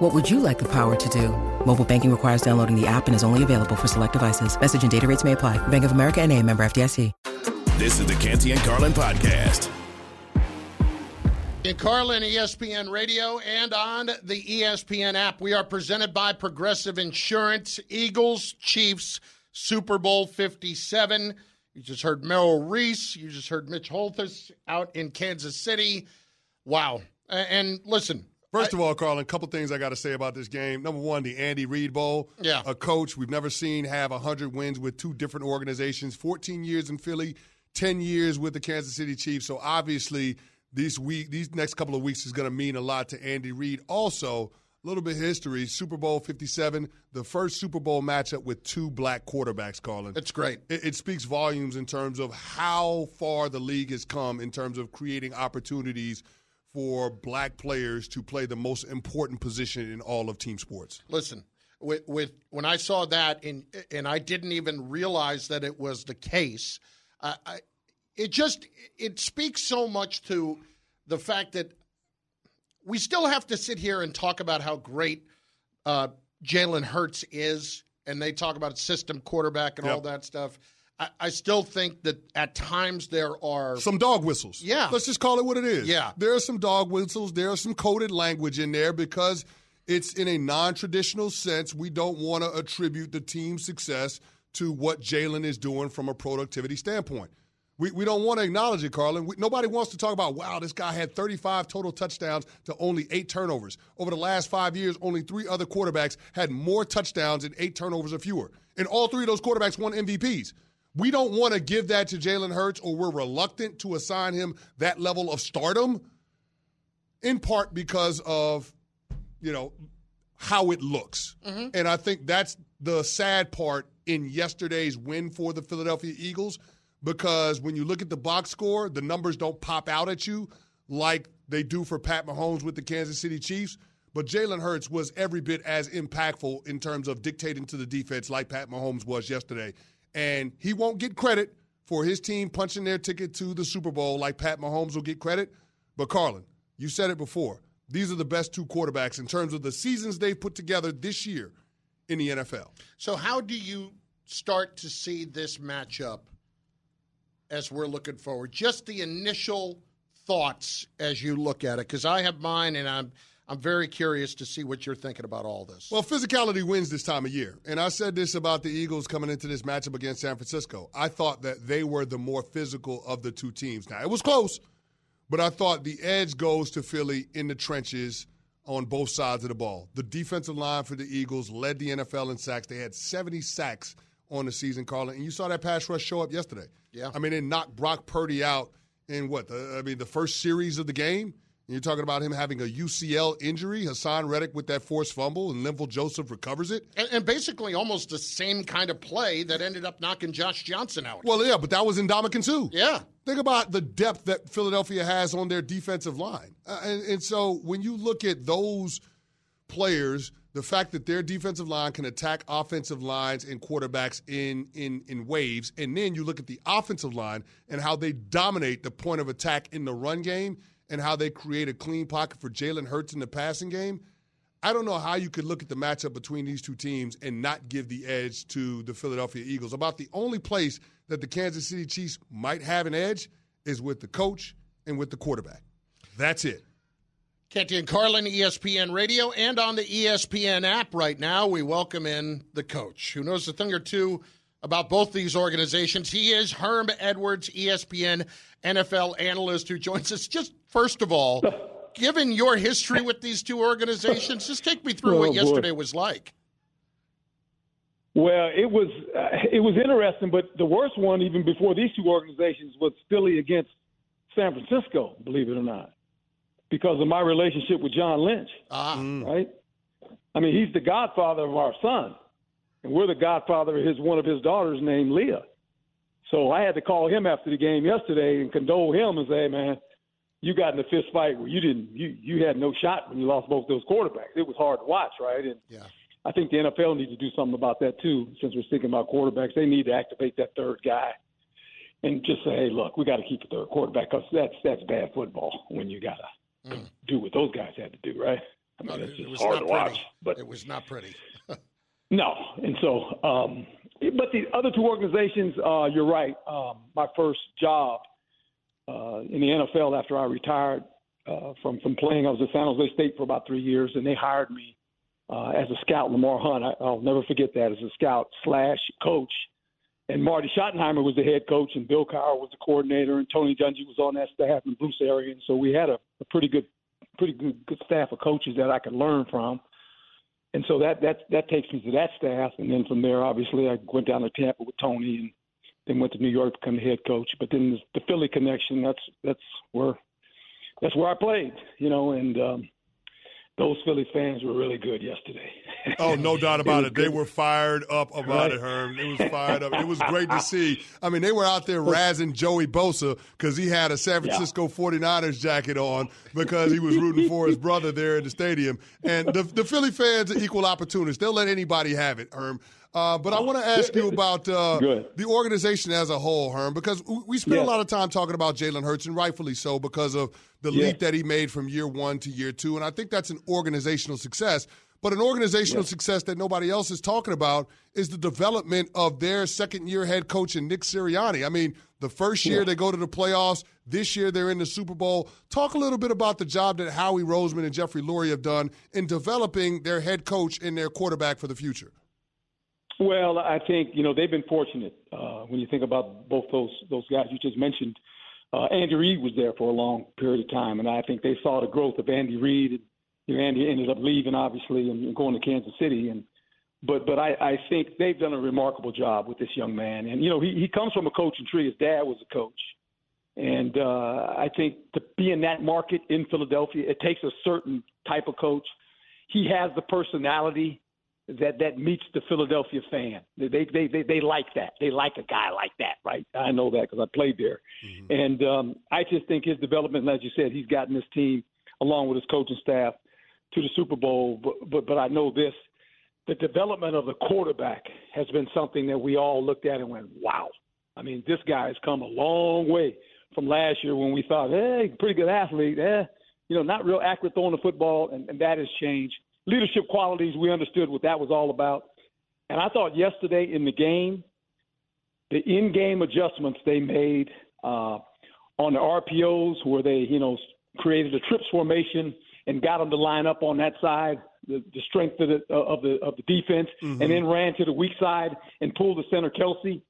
What would you like the power to do? Mobile banking requires downloading the app and is only available for select devices. Message and data rates may apply. Bank of America N.A., member FDIC. This is the Canty and Carlin podcast. And Carlin, ESPN Radio, and on the ESPN app. We are presented by Progressive Insurance. Eagles, Chiefs, Super Bowl 57. You just heard Merrill Reese. You just heard Mitch Holthus out in Kansas City. Wow. And listen. First of all, Carlin, a couple things I got to say about this game. Number one, the Andy Reid Bowl. Yeah. A coach we've never seen have 100 wins with two different organizations, 14 years in Philly, 10 years with the Kansas City Chiefs. So, obviously, these next couple of weeks is going to mean a lot to Andy Reid. Also, a little bit of history, Super Bowl 57, the first Super Bowl matchup with two black quarterbacks, Carlin. It's great. It speaks volumes in terms of how far the league has come in terms of creating opportunities for black players to play the most important position in all of team sports. Listen, with when I saw that and I didn't even realize that it was the case, it speaks so much to the fact that we still have to sit here and talk about how great Jalen Hurts is, and they talk about system quarterback and all that stuff. I still think that at times there are some dog whistles. Yeah. Let's just call it what it is. Yeah. There are some dog whistles. There are some coded language in there because it's in a non-traditional sense. We don't want to attribute the team's success to what Jalen is doing from a productivity standpoint. We don't want to acknowledge it, Carlin. Nobody wants to talk about, wow, this guy had 35 total touchdowns to only 8 turnovers. Over the last 5 years, only 3 other quarterbacks had more touchdowns and 8 turnovers or fewer. And all 3 of those quarterbacks won MVPs. We don't want to give that to Jalen Hurts, or we're reluctant to assign him that level of stardom, in part because of, how it looks. Mm-hmm. And I think that's the sad part in yesterday's win for the Philadelphia Eagles, because when you look at the box score, the numbers don't pop out at you like they do for Pat Mahomes with the Kansas City Chiefs. But Jalen Hurts was every bit as impactful in terms of dictating to the defense like Pat Mahomes was yesterday. And he won't get credit for his team punching their ticket to the Super Bowl like Pat Mahomes will get credit. But, Carlin, you said it before. These are the best two quarterbacks in terms of the seasons they've put together this year in the NFL. So how do you start to see this matchup as we're looking forward? Just the initial thoughts as you look at it, because I have mine, and I'm very curious to see what you're thinking about all this. Well, physicality wins this time of year. And I said this about the Eagles coming into this matchup against San Francisco. I thought that they were the more physical of the two teams. Now, it was close, but I thought the edge goes to Philly in the trenches on both sides of the ball. The defensive line for the Eagles led the NFL in sacks. They had 70 sacks on the season, Carlin. And you saw that pass rush show up yesterday. Yeah. I mean, it knocked Brock Purdy out in the first series of the game. You're talking about him having a UCL injury, Haason Reddick with that forced fumble, and Linval Joseph recovers it. And basically almost the same kind of play that ended up knocking Josh Johnson out. Well, yeah, but that was Ndamukong Suh. Yeah. Think about the depth that Philadelphia has on their defensive line. And so when you look at those players, the fact that their defensive line can attack offensive lines and quarterbacks in waves, and then you look at the offensive line and how they dominate the point of attack in the run game, and how they create a clean pocket for Jalen Hurts in the passing game, I don't know how you could look at the matchup between these two teams and not give the edge to the Philadelphia Eagles. About the only place that the Kansas City Chiefs might have an edge is with the coach and with the quarterback. That's it. Canty and Carlin, ESPN Radio, and on the ESPN app right now, we welcome in the coach, who knows a thing or two about both these organizations. He is Herm Edwards, ESPN NFL analyst, who joins us. Just first of all, given your history with these two organizations, just take me through what yesterday was like. Well, it was interesting, but the worst one, even before these two organizations, was Philly against San Francisco, believe it or not, because of my relationship with John Lynch. Right? I mean, he's the godfather of our son. And we're the godfather of one of his daughters named Leah. So I had to call him after the game yesterday and condole him and say, man, you got in a fist fight where you had no shot when you lost both those quarterbacks. It was hard to watch, right? And yeah. I think the NFL needs to do something about that too. Since we're thinking about quarterbacks, they need to activate that third guy and just say, hey, look, we got to keep a third quarterback because that's bad football when you got to do what those guys had to do, right? I mean, it's just hard to watch. But it was not pretty. No. And so but the other two organizations, you're right. My first job in the NFL after I retired from playing, I was at San Jose State for about 3 years, and they hired me as a scout. Lamar Hunt, I'll never forget that, as a scout / coach. And Marty Schottenheimer was the head coach, and Bill Cowher was the coordinator, and Tony Duggy was on that staff, and Bruce Arians. So we had a pretty good staff of coaches that I could learn from. And so that takes me to that staff. And then from there, obviously, I went down to Tampa with Tony and then went to New York to become the head coach. But then the Philly connection, that's where I played, and those Philly fans were really good yesterday. Oh, no doubt about it. They were fired up about it, Herb. It was fired up. It was great to see. I mean, they were out there razzing Joey Bosa because he had a San Francisco 49ers jacket on because he was rooting for his brother there in the stadium. And the Philly fans are equal opportunists. They'll let anybody have it, Herm. But I want to ask you about the organization as a whole, Herm, because we spent a lot of time talking about Jalen Hurts, and rightfully so, because of the leap that he made from year one to year two. And I think that's an organizational success. But an organizational success that nobody else is talking about is the development of their second-year head coach in Nick Sirianni. I mean, the first year they go to the playoffs. This year they're in the Super Bowl. Talk a little bit about the job that Howie Roseman and Jeffrey Lurie have done in developing their head coach and their quarterback for the future. Well, I think, they've been fortunate when you think about both those guys you just mentioned. Andy Reid was there for a long period of time, and I think they saw the growth of Andy Reid. Andy ended up leaving, obviously, and going to Kansas City. But I think they've done a remarkable job with this young man. And, he comes from a coaching tree. His dad was a coach. And I think to be in that market in Philadelphia, it takes a certain type of coach. He has the personality that meets the Philadelphia fan. They like that. They like a guy like that, right? I know that because I played there. Mm-hmm. And I just think his development, as you said, he's gotten this team along with his coaching staff to the Super Bowl. But I know this, the development of the quarterback has been something that we all looked at and went, wow. I mean, this guy has come a long way from last year when we thought, hey, pretty good athlete. Not real accurate throwing the football, and that has changed. Leadership qualities, we understood what that was all about. And I thought yesterday in the game, the in-game adjustments they made on the RPOs where they, created a trips formation and got them to line up on that side, the strength of the defense, and then ran to the weak side and pulled the center Kelsey.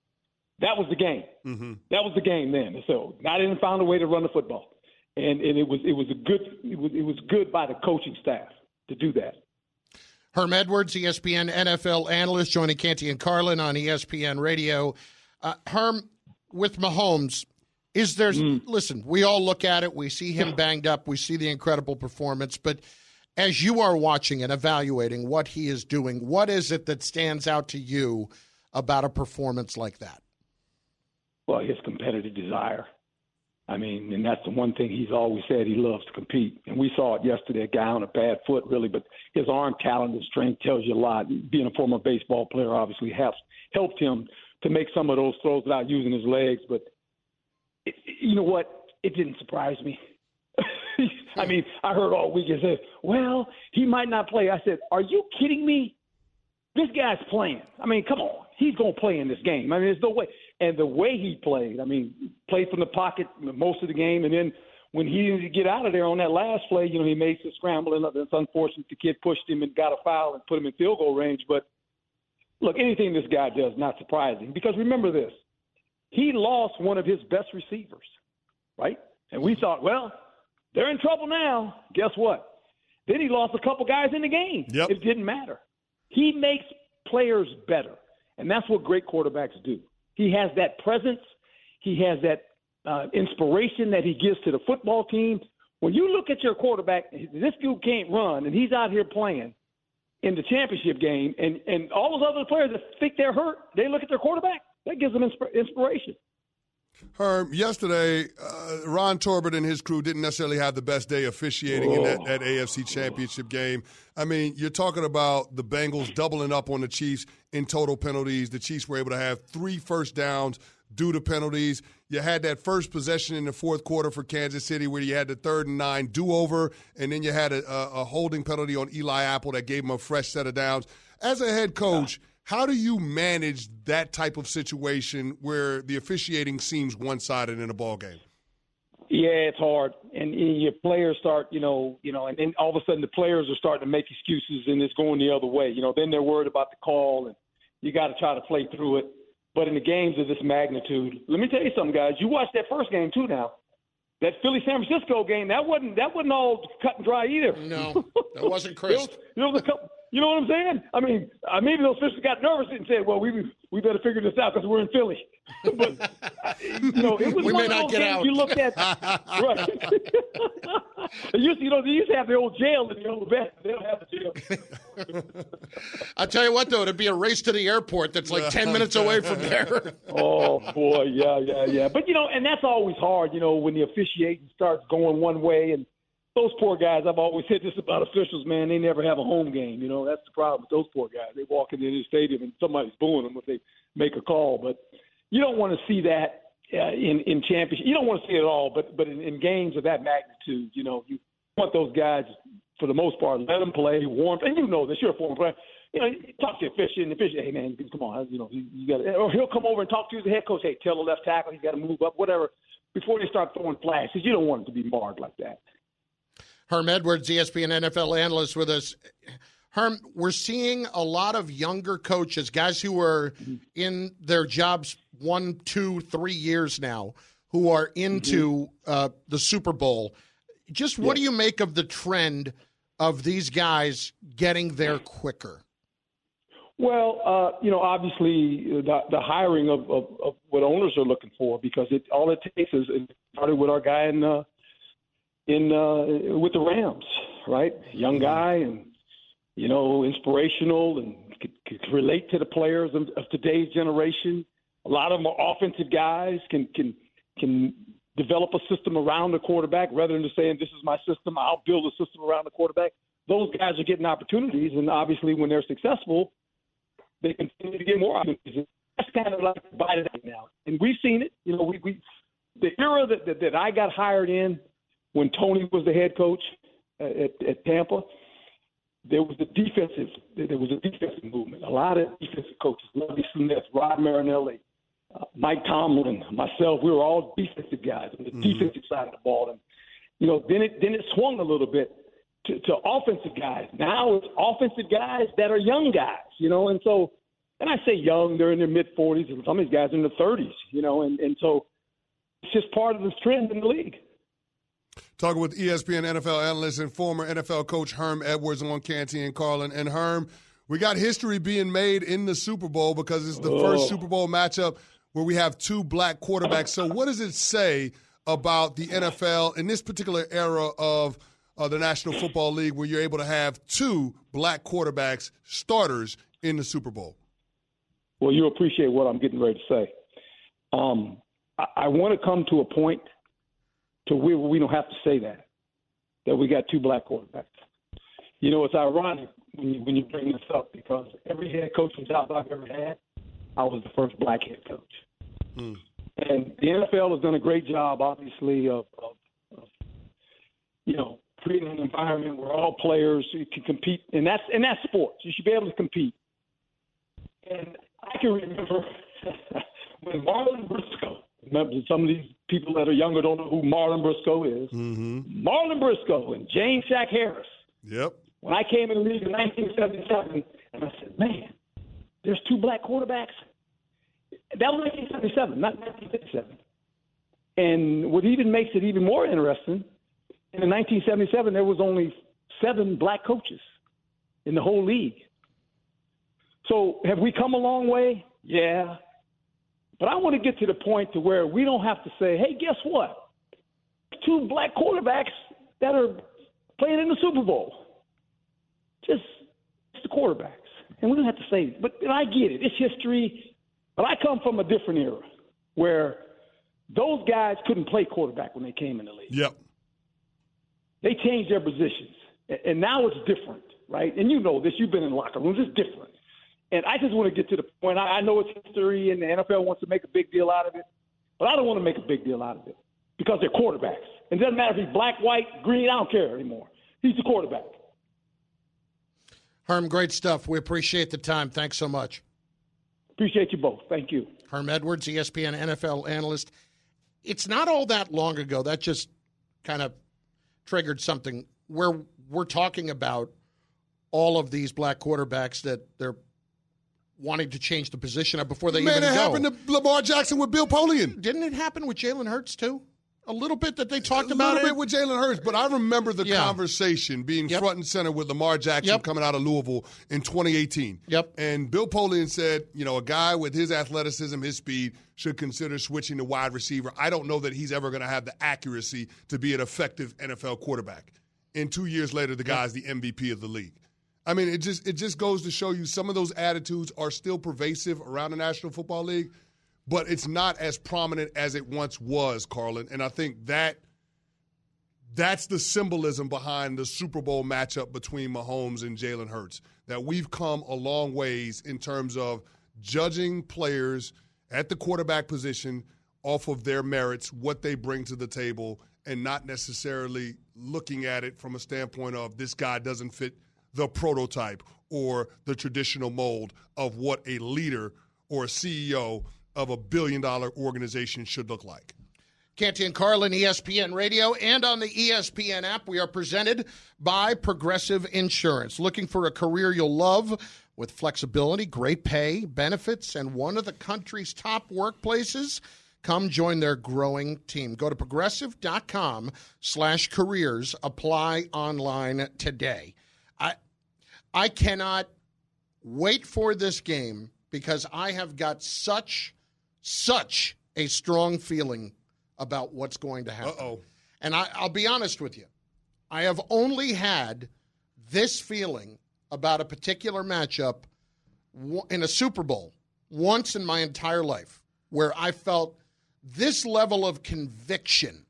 That was the game. Mm-hmm. That was the game then. So I didn't find a way to run the football, and it was good by the coaching staff to do that. Herm Edwards, ESPN NFL analyst, joining Canty and Carlin on ESPN Radio. Herm, with Mahomes, is there – listen, we all look at it. We see him banged up. We see the incredible performance. But as you are watching and evaluating what he is doing, what is it that stands out to you about a performance like that? Well, his competitive desire. I mean, and that's the one thing he's always said he loves to compete. And we saw it yesterday, a guy on a bad foot, really. But his arm talent and strength tells you a lot. Being a former baseball player obviously helped him to make some of those throws without using his legs. But you know what? It didn't surprise me. I mean, I heard all week and said, well, he might not play. I said, are you kidding me? This guy's playing. I mean, come on. He's going to play in this game. I mean, there's no way. And the way he played, I mean, played from the pocket most of the game. And then when he didn't get out of there on that last play, he made some scramble. And it's unfortunate the kid pushed him and got a foul and put him in field goal range. But, look, anything this guy does, not surprising. Because remember this. He lost one of his best receivers, right? And we thought, well, they're in trouble now. Guess what? Then he lost a couple guys in the game. Yep. It didn't matter. He makes players better, and that's what great quarterbacks do. He has that presence. He has that inspiration that he gives to the football team. When you look at your quarterback, this dude can't run, and he's out here playing in the championship game, and all those other players that think they're hurt, they look at their quarterback. That gives them inspiration. Herm, yesterday, Ron Torbert and his crew didn't necessarily have the best day officiating in that AFC Championship game. I mean, you're talking about the Bengals doubling up on the Chiefs in total penalties. The Chiefs were able to have 3 first downs due to penalties. You had that first possession in the fourth quarter for Kansas City where you had the 3rd and 9 do-over, and then you had a holding penalty on Eli Apple that gave him a fresh set of downs. As a head coach, how do you manage that type of situation where the officiating seems one-sided in a ball game? Yeah, it's hard, and your players start, and then all of a sudden the players are starting to make excuses, and it's going the other way. Then they're worried about the call, and you got to try to play through it. But in the games of this magnitude, let me tell you something, guys. You watched that first game too. Now, that Philly-San Francisco game, that wasn't all cut and dry either. No, that wasn't crisp. It was a couple. You know what I'm saying? I mean, maybe those officials got nervous and said, well, we better figure this out because we're in Philly. But, it was we one may not get out. You looked at. Right. They used to have the old jail in the old vet. They don't have the jail. I'll tell you what, though, it'd be a race to the airport that's like 10 minutes away from there. Oh, boy, yeah. But, and that's always hard, when the officiating starts going one way and, those poor guys, I've always said this about officials, man, they never have a home game. That's the problem with those poor guys. They walk into the stadium and somebody's booing them if they make a call. But you don't want to see that in championship. You don't want to see it at all, but in games of that magnitude, you want those guys, for the most part, let them play, warm. And you know this, you're a former player. You talk to the official, and the official, hey, man, come on. You got to, or he'll come over and talk to you as the head coach. Hey, tell the left tackle he's got to move up, whatever, before they start throwing flashes. You don't want it to be marred like that. Herm Edwards, ESPN NFL analyst with us. Herm, we're seeing a lot of younger coaches, guys who are in their jobs 1, 2, 3 years now, who are into the Super Bowl. Just what do you make of the trend of these guys getting there quicker? Well, obviously the hiring of what owners are looking for, because all it takes is, it started with our guy in with the Rams, right? Young guy and, inspirational and could relate to the players of today's generation. A lot of them are offensive guys, can develop a system around the quarterback rather than just saying, this is my system, I'll build a system around the quarterback. Those guys are getting opportunities, and obviously when they're successful, they continue to get more opportunities. That's kind of like divided out now. And we've seen it. We the era that I got hired in, when Tony was the head coach at Tampa, there was a defensive movement. A lot of defensive coaches, Lovie Smith, Rod Marinelli, Mike Tomlin, myself, we were all defensive guys on the defensive side of the ball. And then it swung a little bit to offensive guys. Now it's offensive guys that are young guys, and so, and I say young, they're in their mid-40s, and some of these guys are in their 30s, and so it's just part of this trend in the league. Talking with ESPN NFL analyst and former NFL coach Herm Edwards on Canty and Carlin. And Herm, we got history being made in the Super Bowl because it's the first Super Bowl matchup where we have 2 black quarterbacks. So what does it say about the NFL in this particular era of the National Football League where you're able to have 2 black quarterbacks starters in the Super Bowl? Well, you appreciate what I'm getting ready to say. I want to come to a point – so we don't have to say that we got 2 black quarterbacks. It's ironic when you bring this up, because every head coach from South I've ever had, I was the first black head coach. And the NFL has done a great job, obviously, of creating an environment where all players can compete, and that's sports. You should be able to compete. And I can remember when Marlon Briscoe. Remember, some of these people that are younger don't know who Marlon Briscoe is. Marlon Briscoe and James Shaq Harris. Yep. When I came in the league in 1977, and I said, man, there's 2 black quarterbacks? That was 1977, not 1957. And what even makes it even more interesting, in 1977, there was only 7 black coaches in the whole league. So have we come a long way? Yeah. But I want to get to the point to where we don't have to say, hey, guess what? 2 black quarterbacks that are playing in the Super Bowl. Just the quarterbacks. And we don't have to say, but I get it. It's history. But I come from a different era where those guys couldn't play quarterback when they came in the league. Yep. They changed their positions. And now it's different, right? And you know this. You've been in locker rooms. It's different. And I just want to get to the point. I know it's history, and the NFL wants to make a big deal out of it. But I don't want to make a big deal out of it because they're quarterbacks. And it doesn't matter if he's black, white, green. I don't care anymore. He's the quarterback. Herm, great stuff. We appreciate the time. Thanks so much. Appreciate you both. Thank you. Herm Edwards, ESPN NFL analyst. It's not all that long ago. That just kind of triggered something where we're talking about all of these black quarterbacks that they're wanting to change the position up before they even go. Man, it happened to Lamar Jackson with Bill Polian. Didn't it happen with Jalen Hurts, too? A little bit that they talked about it. A little bit with Jalen Hurts, but I remember the conversation being front and center with Lamar Jackson coming out of Louisville in 2018. Yep. And Bill Polian said, you know, a guy with his athleticism, his speed, should consider switching to wide receiver. I don't know that he's ever going to have the accuracy to be an effective NFL quarterback. And 2 years later, the guy's the MVP of the league. I mean, it just goes to show you some of those attitudes are still pervasive around the National Football League. But it's not as prominent as it once was, Carlin. And I think that's the symbolism behind the Super Bowl matchup between Mahomes and Jalen Hurts, that we've come a long ways in terms of judging players at the quarterback position off of their merits, what they bring to the table, and not necessarily looking at it from a standpoint of this guy doesn't fit the prototype or the traditional mold of what a leader or a CEO of a billion-dollar organization should look like. Canty and Carlin, ESPN Radio, and on the ESPN app, we are presented by Progressive Insurance. Looking for a career you'll love with flexibility, great pay, benefits, and one of the country's top workplaces? Come join their growing team. Go to progressive.com/careers. Apply online today. I cannot wait for this game because I have got such a strong feeling about what's going to happen. Uh-oh. And I'll be honest with you. I have only had this feeling about a particular matchup in a Super Bowl once in my entire life where I felt this level of conviction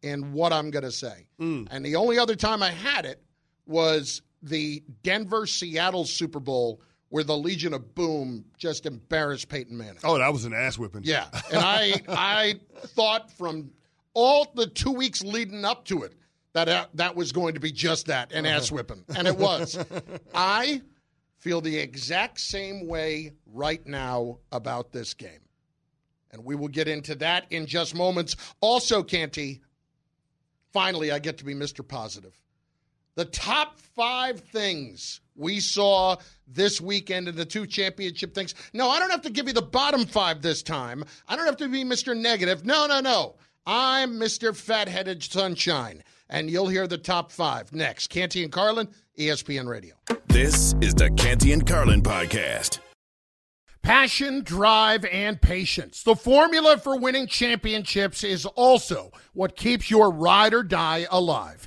in what I'm going to say. And the only other time I had it was the Denver-Seattle Super Bowl where the Legion of Boom just embarrassed Peyton Manning. Oh, that was an ass whipping. Yeah, and I thought from all the 2 weeks leading up to it that was going to be just that, an ass whipping, and it was. I feel the exact same way right now about this game, and we will get into that in just moments. Also, Canty, finally I get to be Mr. Positive. The top 5 things we saw this weekend in the 2 championship things. No, I don't have to give you the bottom 5 this time. I don't have to be Mr. Negative. No. I'm Mr. Fat-Headed Sunshine, and you'll hear the top 5 next. Canty and Carlin, ESPN Radio. This is the Canty and Carlin Podcast. Passion, drive, and patience. The formula for winning championships is also what keeps your ride or die alive.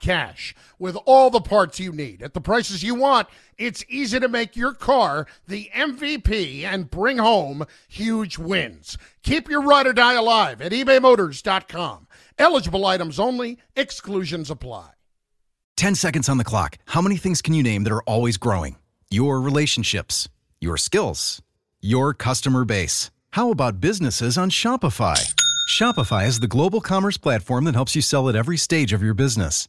cash. With all the parts you need at the prices you want, it's easy to make your car the MVP and bring home huge wins. Keep your ride or die alive at ebaymotors.com. Eligible items only. Exclusions apply. 10 seconds on the clock. How many things can you name that are always growing? Your relationships. Your skills. Your customer base. How about businesses on Shopify? Shopify is the global commerce platform that helps you sell at every stage of your business.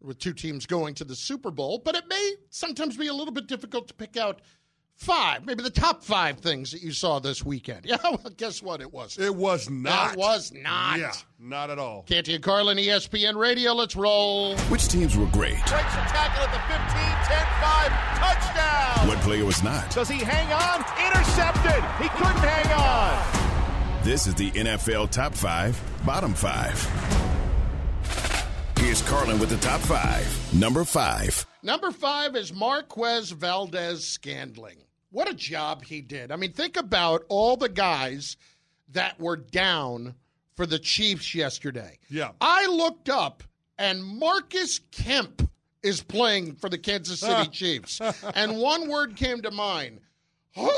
with two teams going to the Super Bowl, but it may sometimes be a little bit difficult to pick out five, maybe the top five things that you saw this weekend. Yeah, well, guess what it was? It was not. It was not. Yeah, not at all. Canty and Carlin, ESPN Radio, let's roll. Which teams were great? Breaks a tackle at the 15, 10, 5, touchdown. What player was not? Does he hang on? Intercepted. He couldn't hang on. This is the NFL Top 5, Bottom 5. Here's Carlin with the Top 5. Number 5. Number 5 is Marquez Valdes-Scantling. What a job he did. I mean, think about all the guys that were down for the Chiefs yesterday. Yeah. I looked up, and Marcus Kemp is playing for the Kansas City Chiefs. And one word came to mind. Who?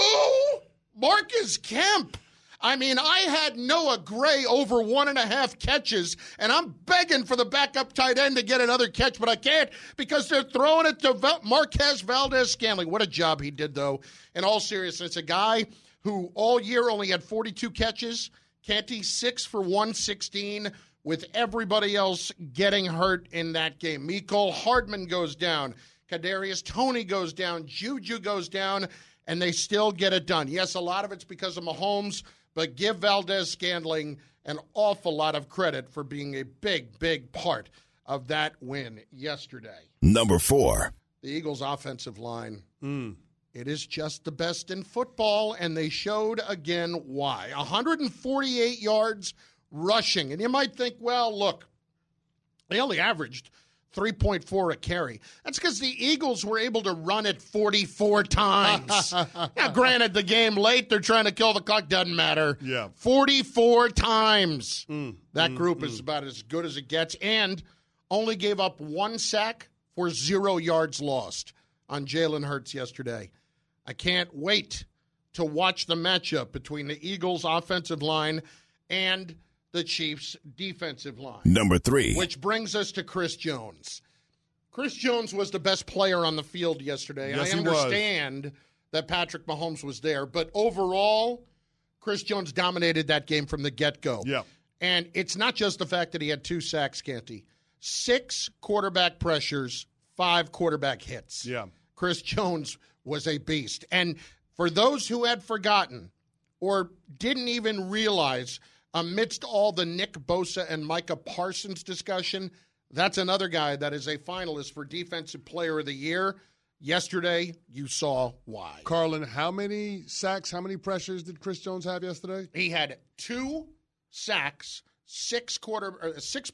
Marcus Kemp. I mean, I had Noah Gray over 1.5 catches, and I'm begging for the backup tight end to get another catch, but I can't because they're throwing it to Marquez Valdes-Scantling. What a job he did, though. In all seriousness, a guy who all year only had 42 catches, Canty 6 for 116, with everybody else getting hurt in that game. Mecole Hardman goes down. Kadarius Toney goes down. Juju goes down, and they still get it done. Yes, a lot of it's because of Mahomes, but give Valdes-Scantling an awful lot of credit for being a big, big part of that win yesterday. Number 4. The Eagles' offensive line. It is just the best in football, and they showed again why. 148 yards rushing. And you might think, well, look, they only averaged 3.4 a carry. That's because the Eagles were able to run it 44 times. Now, granted, the game late, they're trying to kill the clock. Doesn't matter. Yeah. 44 times. That group is about as good as it gets, and only gave up 1 sack for 0 yards lost on Jalen Hurts yesterday. I can't wait to watch the matchup between the Eagles' offensive line and the Chiefs' defensive line. Number 3. Which brings us to Chris Jones. Chris Jones was the best player on the field yesterday. Yes, I understand that Patrick Mahomes was there, but overall, Chris Jones dominated that game from the get-go. Yeah. And it's not just the fact that he had 2 sacks, Canty. 6 quarterback pressures, 5 quarterback hits. Yeah. Chris Jones was a beast. And for those who had forgotten or didn't even realize, amidst all the Nick Bosa and Micah Parsons discussion, that's another guy that is a finalist for Defensive Player of the Year. Yesterday, you saw why. Carlin, how many sacks, how many pressures did Chris Jones have yesterday? He had 2 sacks, 6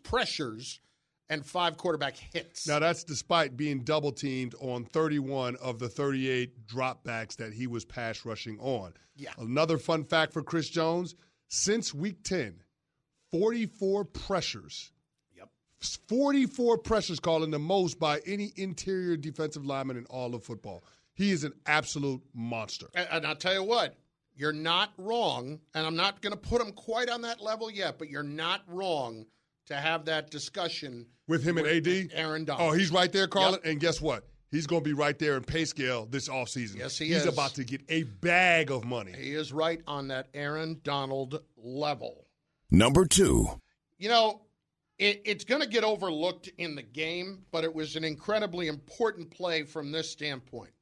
pressures, and 5 quarterback hits. Now, that's despite being double-teamed on 31 of the 38 dropbacks that he was pass rushing on. Yeah. Another fun fact for Chris Jones, since week 10, 44 pressures. Yep. 44 pressures, calling the most by any interior defensive lineman in all of football. He is an absolute monster. And I'll tell you what, you're not wrong, and I'm not going to put him quite on that level yet, but you're not wrong to have that discussion with him and AD. Aaron Donald. Oh, he's right there, Carlin. Yep. And guess what? He's going to be right there in pay scale this offseason. Yes, he's about to get a bag of money. He is right on that Aaron Donald level. Number 2. You know, it's going to get overlooked in the game, but it was an incredibly important play from this standpoint.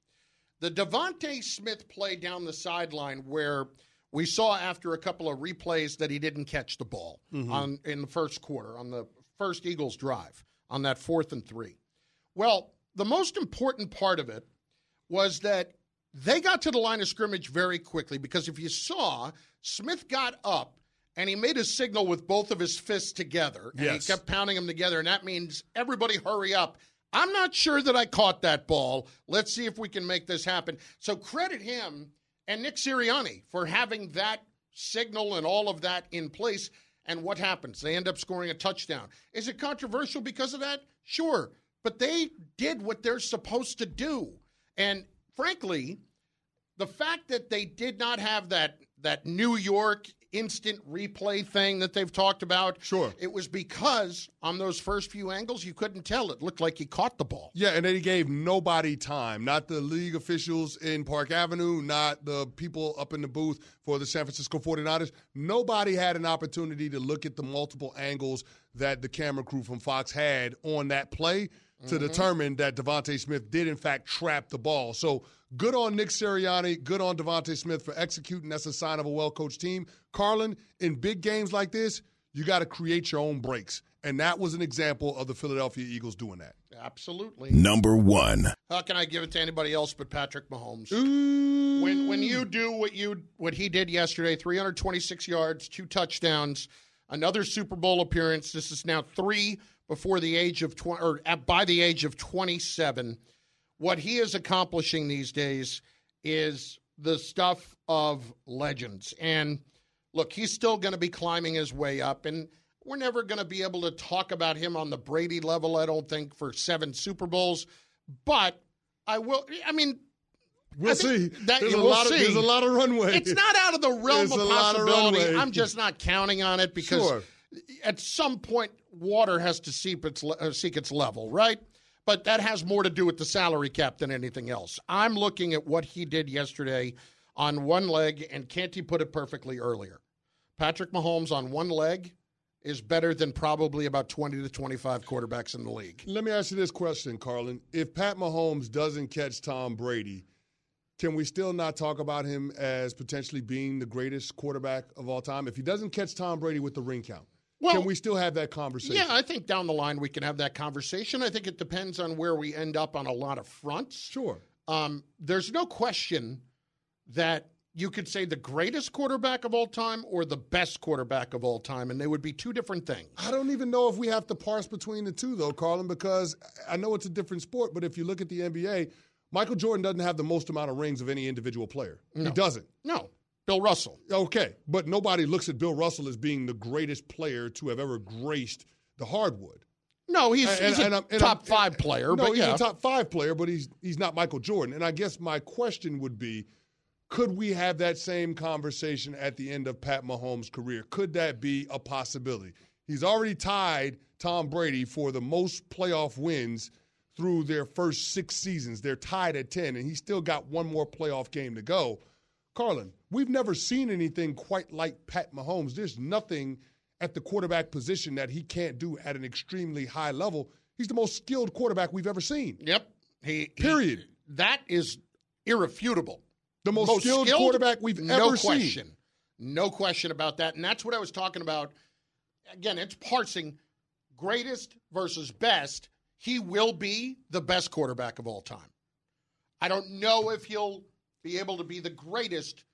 The Devontae Smith play down the sideline where we saw after a couple of replays that he didn't catch the ball in the first quarter, on the first Eagles drive, on that 4th and 3. Well, the most important part of it was that they got to the line of scrimmage very quickly, because if you saw, Smith got up and he made a signal with both of his fists together, and he kept pounding them together, and that means everybody hurry up. I'm not sure that I caught that ball. Let's see if we can make this happen. So credit him and Nick Sirianni for having that signal and all of that in place. And what happens? They end up scoring a touchdown. Is it controversial because of that? Sure. But they did what they're supposed to do. And frankly, the fact that they did not have that New York instant replay thing that they've talked about. Sure. It was because on those first few angles, you couldn't tell. It looked like he caught the ball. Yeah, and they gave nobody time. Not the league officials in Park Avenue, not the people up in the booth for the San Francisco 49ers. Nobody had an opportunity to look at the multiple angles that the camera crew from Fox had on that play to determine that Devontae Smith did, in fact, trap the ball. So good on Nick Sirianni, good on Devontae Smith for executing. That's a sign of a well-coached team. Carlin, in big games like this, you got to create your own breaks. And that was an example of the Philadelphia Eagles doing that. Absolutely. Number one. How can I give it to anybody else but Patrick Mahomes? Ooh. When you do what he did yesterday, 326 yards, 2 touchdowns, another Super Bowl appearance. This is now 3 before the age of 20, or by the age of 27. What he is accomplishing these days is the stuff of legends. And look, he's still going to be climbing his way up, and we're never going to be able to talk about him on the Brady level, I don't think, for 7 Super Bowls. But I will. I mean, we'll see. There's a lot of runway. It's not out of the realm of possibility. I'm just not counting on it because at some point, water has to seek its level, right? But that has more to do with the salary cap than anything else. I'm looking at what he did yesterday on one leg, and Canty put it perfectly earlier. Patrick Mahomes on one leg is better than probably about 20 to 25 quarterbacks in the league. Let me ask you this question, Carlin. If Pat Mahomes doesn't catch Tom Brady, can we still not talk about him as potentially being the greatest quarterback of all time? If he doesn't catch Tom Brady with the ring count, well, can we still have that conversation? Yeah, I think down the line we can have that conversation. I think it depends on where we end up on a lot of fronts. Sure. There's no question that you could say the greatest quarterback of all time or the best quarterback of all time, and they would be two different things. I don't even know if we have to parse between the two, though, Carlin, because I know it's a different sport, but if you look at the NBA, Michael Jordan doesn't have the most amount of rings of any individual player. No. He doesn't. No. Bill Russell. Okay. But nobody looks at Bill Russell as being the greatest player to have ever graced the hardwood. No, he's a top five player. No, he's a top five player, but he's not Michael Jordan. And I guess my question would be, could we have that same conversation at the end of Pat Mahomes' career? Could that be a possibility? He's already tied Tom Brady for the most playoff wins through their first 6 seasons. They're tied at 10, and he's still got one more playoff game to go. Carlin, we've never seen anything quite like Pat Mahomes. There's nothing at the quarterback position that he can't do at an extremely high level. He's the most skilled quarterback we've ever seen. Yep. Period. That is irrefutable. The most skilled quarterback we've ever seen. No question. No question about that. And that's what I was talking about. Again, it's parsing greatest versus best. He will be the best quarterback of all time. I don't know if he'll be able to be the greatest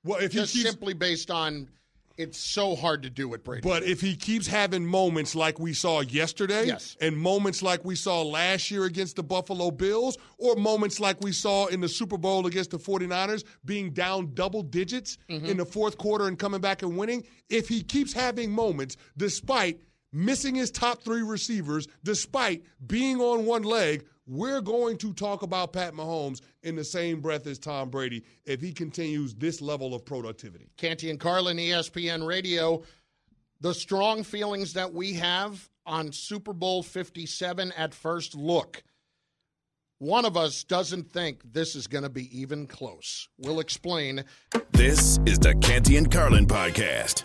simply based on it's so hard to do what Brady did. But if he keeps having moments like we saw yesterday and moments like we saw last year against the Buffalo Bills or moments like we saw in the Super Bowl against the 49ers being down double digits in the fourth quarter and coming back and winning, if he keeps having moments despite – missing his top 3 receivers, despite being on one leg, we're going to talk about Pat Mahomes in the same breath as Tom Brady if he continues this level of productivity. Canty and Carlin, ESPN Radio. The strong feelings that we have on Super Bowl 57 at first look. One of us doesn't think this is going to be even close. We'll explain. This is the Canty and Carlin Podcast.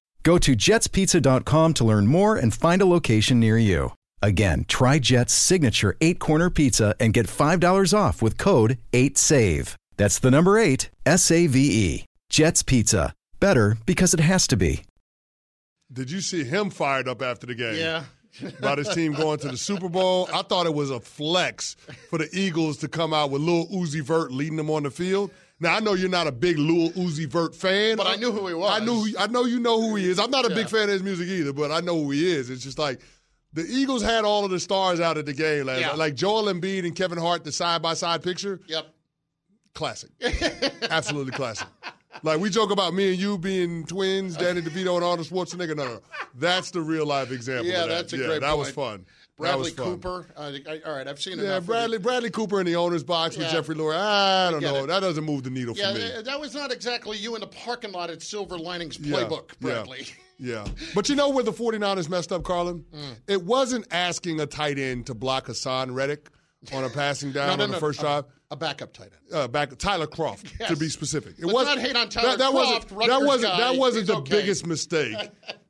Go to jetspizza.com to learn more and find a location near you. Again, try Jet's signature 8-corner pizza and get $5 off with code 8SAVE. That's the number 8, S-A-V-E. Jet's Pizza. Better because it has to be. Did you see him fired up after the game? Yeah. About his team going to the Super Bowl? I thought it was a flex for the Eagles to come out with Lil Uzi Vert leading them on the field. Now, I know you're not a big Lil Uzi Vert fan. But I knew who he was. I know you know who he is. I'm not a big fan of his music either, but I know who he is. It's just like the Eagles had all of the stars out at the game last night. Like Joel Embiid and Kevin Hart, the side-by-side picture. Yep. Classic. Absolutely classic. Like, we joke about me and you being twins, Danny DeVito and Arnold Schwarzenegger. No, no, no. That's the real-life example of that. That's a great point. Was fun. Bradley Cooper. All right, I've seen it. Yeah, Bradley Cooper in the owner's box with Jeffrey Lurie. I don't know. That doesn't move the needle for me. Yeah, that was not exactly you in the parking lot at Silver Linings Playbook, Bradley. Yeah. But you know where the 49ers messed up, Carlin? It wasn't asking a tight end to block Haason Reddick on a passing down on the first drive. A backup tight end. Tyler Kroft, to be specific. Let's not hate on Tyler Kroft. That wasn't the biggest mistake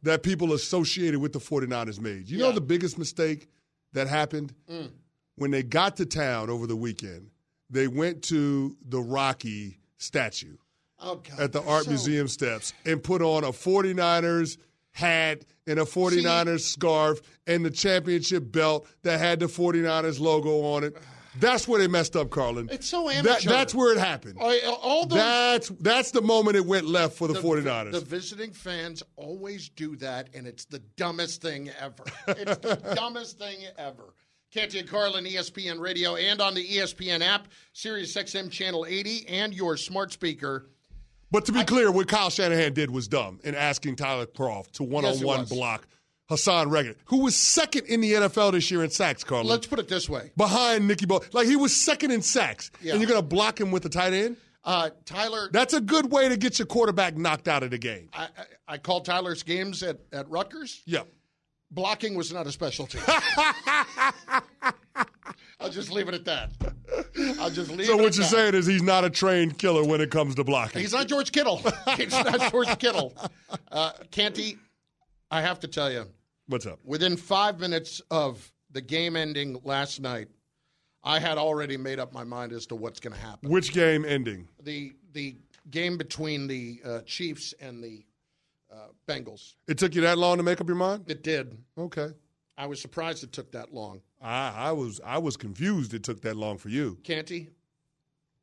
that people associated with the 49ers made. You know the biggest mistake that happened? When they got to town over the weekend, they went to the Rocky statue at the Art Museum steps and put on a 49ers hat and a 49ers scarf and the championship belt that had the 49ers logo on it. That's where they messed up, Carlin. It's so amateur. That's where it happened. That's the moment it went left for the 49ers. The visiting fans always do that, and it's the dumbest thing ever. It's the dumbest thing ever. Canty and Carlin, ESPN Radio, and on the ESPN app, Sirius XM Channel 80, and your smart speaker. But to be clear, what Kyle Shanahan did was dumb in asking Tyler Kroft to one-on-one block Haason Reddick, who was second in the NFL this year in sacks, Carlin. Let's put it this way. Behind Nicky Bosa. Like, he was second in sacks. Yeah. And you're going to block him with the tight end? Tyler. That's a good way to get your quarterback knocked out of the game. I called Tyler's games at Rutgers. Yeah. Blocking was not a specialty. I'll just leave it at that. So what you're saying is he's not a trained killer when it comes to blocking. He's not George Kittle. Canty, I have to tell you. What's up? Within 5 minutes of the game ending last night, I had already made up my mind as to what's going to happen. Which game ending? The game between the Chiefs and the Bengals. It took you that long to make up your mind? It did. Okay. I was surprised it took that long. I was confused it took that long for you. Canty,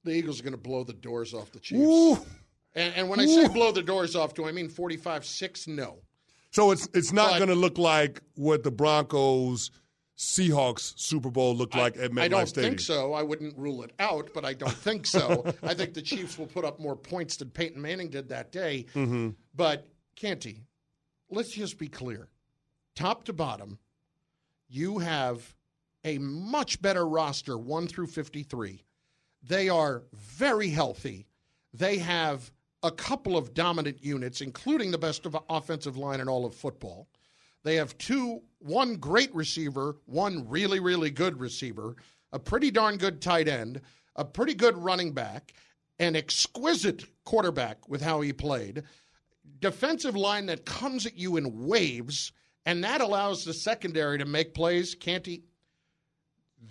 the Eagles are going to blow the doors off the Chiefs. Ooh. And when I say blow the doors off, do I mean 45-6? No. So it's not going to look like what the Broncos-Seahawks Super Bowl looked like at MetLife Stadium. I don't think so. I wouldn't rule it out, but I don't think so. I think the Chiefs will put up more points than Peyton Manning did that day. Mm-hmm. But, Canty, let's just be clear. Top to bottom, you have a much better roster, 1 through 53. They are very healthy. They have a couple of dominant units, including the best of offensive line in all of football. They have one great receiver, one really, really good receiver, a pretty darn good tight end, a pretty good running back, an exquisite quarterback with how he played, defensive line that comes at you in waves, and that allows the secondary to make plays. Canty,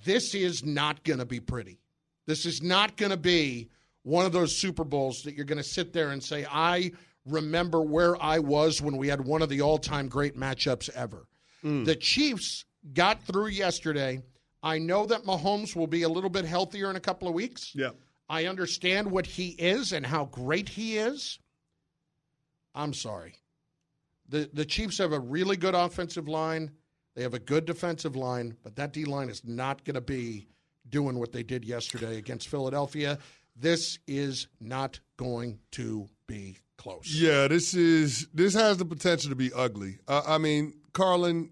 this is not going to be pretty. This is not going to be one of those Super Bowls that you're going to sit there and say, I remember where I was when we had one of the all-time great matchups ever. The Chiefs got through yesterday. I know that Mahomes will be a little bit healthier in a couple of weeks. Yeah. I understand what he is and how great he is. I'm sorry. The Chiefs have a really good offensive line. They have a good defensive line, but that D-line is not going to be doing what they did yesterday against Philadelphia. This is not going to be close. Yeah, this has the potential to be ugly. I mean, Carlin,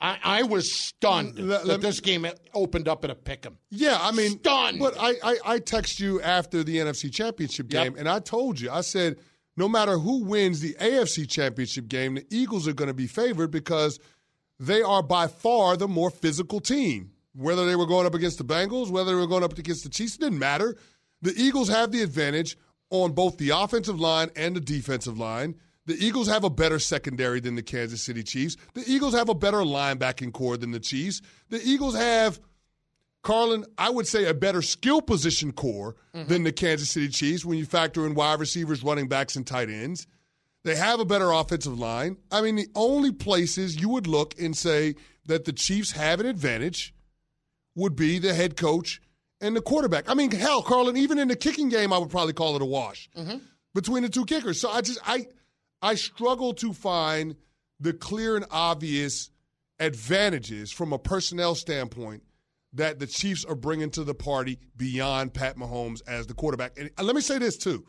I was stunned that this game opened up in a pick'em. Yeah, I mean, stunned. But I texted you after the NFC Championship game, and I told you, I said, no matter who wins the AFC Championship game, the Eagles are going to be favored because they are by far the more physical team. Whether they were going up against the Bengals, whether they were going up against the Chiefs, it didn't matter. The Eagles have the advantage on both the offensive line and the defensive line. The Eagles have a better secondary than the Kansas City Chiefs. The Eagles have a better linebacking core than the Chiefs. The Eagles have, Carlin, I would say a better skill position core than the Kansas City Chiefs when you factor in wide receivers, running backs, and tight ends. They have a better offensive line. I mean, the only places you would look and say that the Chiefs have an advantage would be the head coach and the quarterback. I mean, hell, Carlin, even in the kicking game, I would probably call it a wash between the two kickers. So I struggle to find the clear and obvious advantages from a personnel standpoint that the Chiefs are bringing to the party beyond Pat Mahomes as the quarterback. And let me say this, too.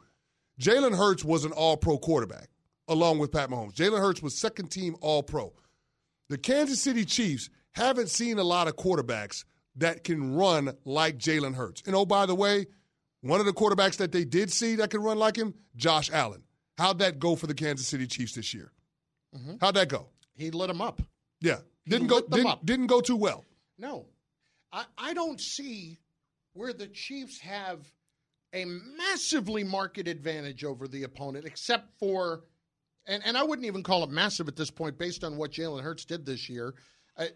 Jalen Hurts was an all-pro quarterback along with Pat Mahomes. Jalen Hurts was second-team all-pro. The Kansas City Chiefs haven't seen a lot of quarterbacks that can run like Jalen Hurts. And, oh, by the way, one of the quarterbacks that they did see that can run like him, Josh Allen. How'd that go for the Kansas City Chiefs this year? How'd that go? He lit them up. Yeah. Didn't go too well. No. I don't see where the Chiefs have a massively marked advantage over the opponent, except for, and I wouldn't even call it massive at this point based on what Jalen Hurts did this year.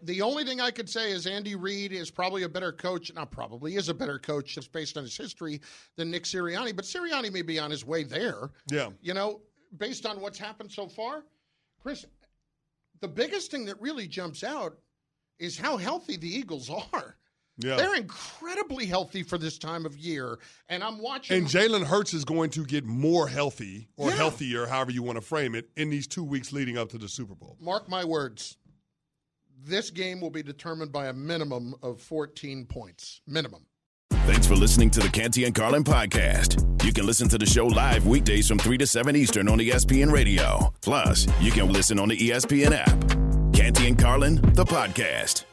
The only thing I could say is Andy Reid is probably a better coach, not probably, is a better coach just based on his history than Nick Sirianni. But Sirianni may be on his way there. Yeah. You know, based on what's happened so far. Chris, the biggest thing that really jumps out is how healthy the Eagles are. Yeah. They're incredibly healthy for this time of year. And I'm watching. And Jalen Hurts is going to get more healthy or healthier, however you want to frame it, in these 2 weeks leading up to the Super Bowl. Mark my words. This game will be determined by a minimum of 14 points. Minimum. Thanks for listening to the Canty and Carlin podcast. You can listen to the show live weekdays from 3 to 7 Eastern on ESPN Radio. Plus, you can listen on the ESPN app. Canty and Carlin, the podcast.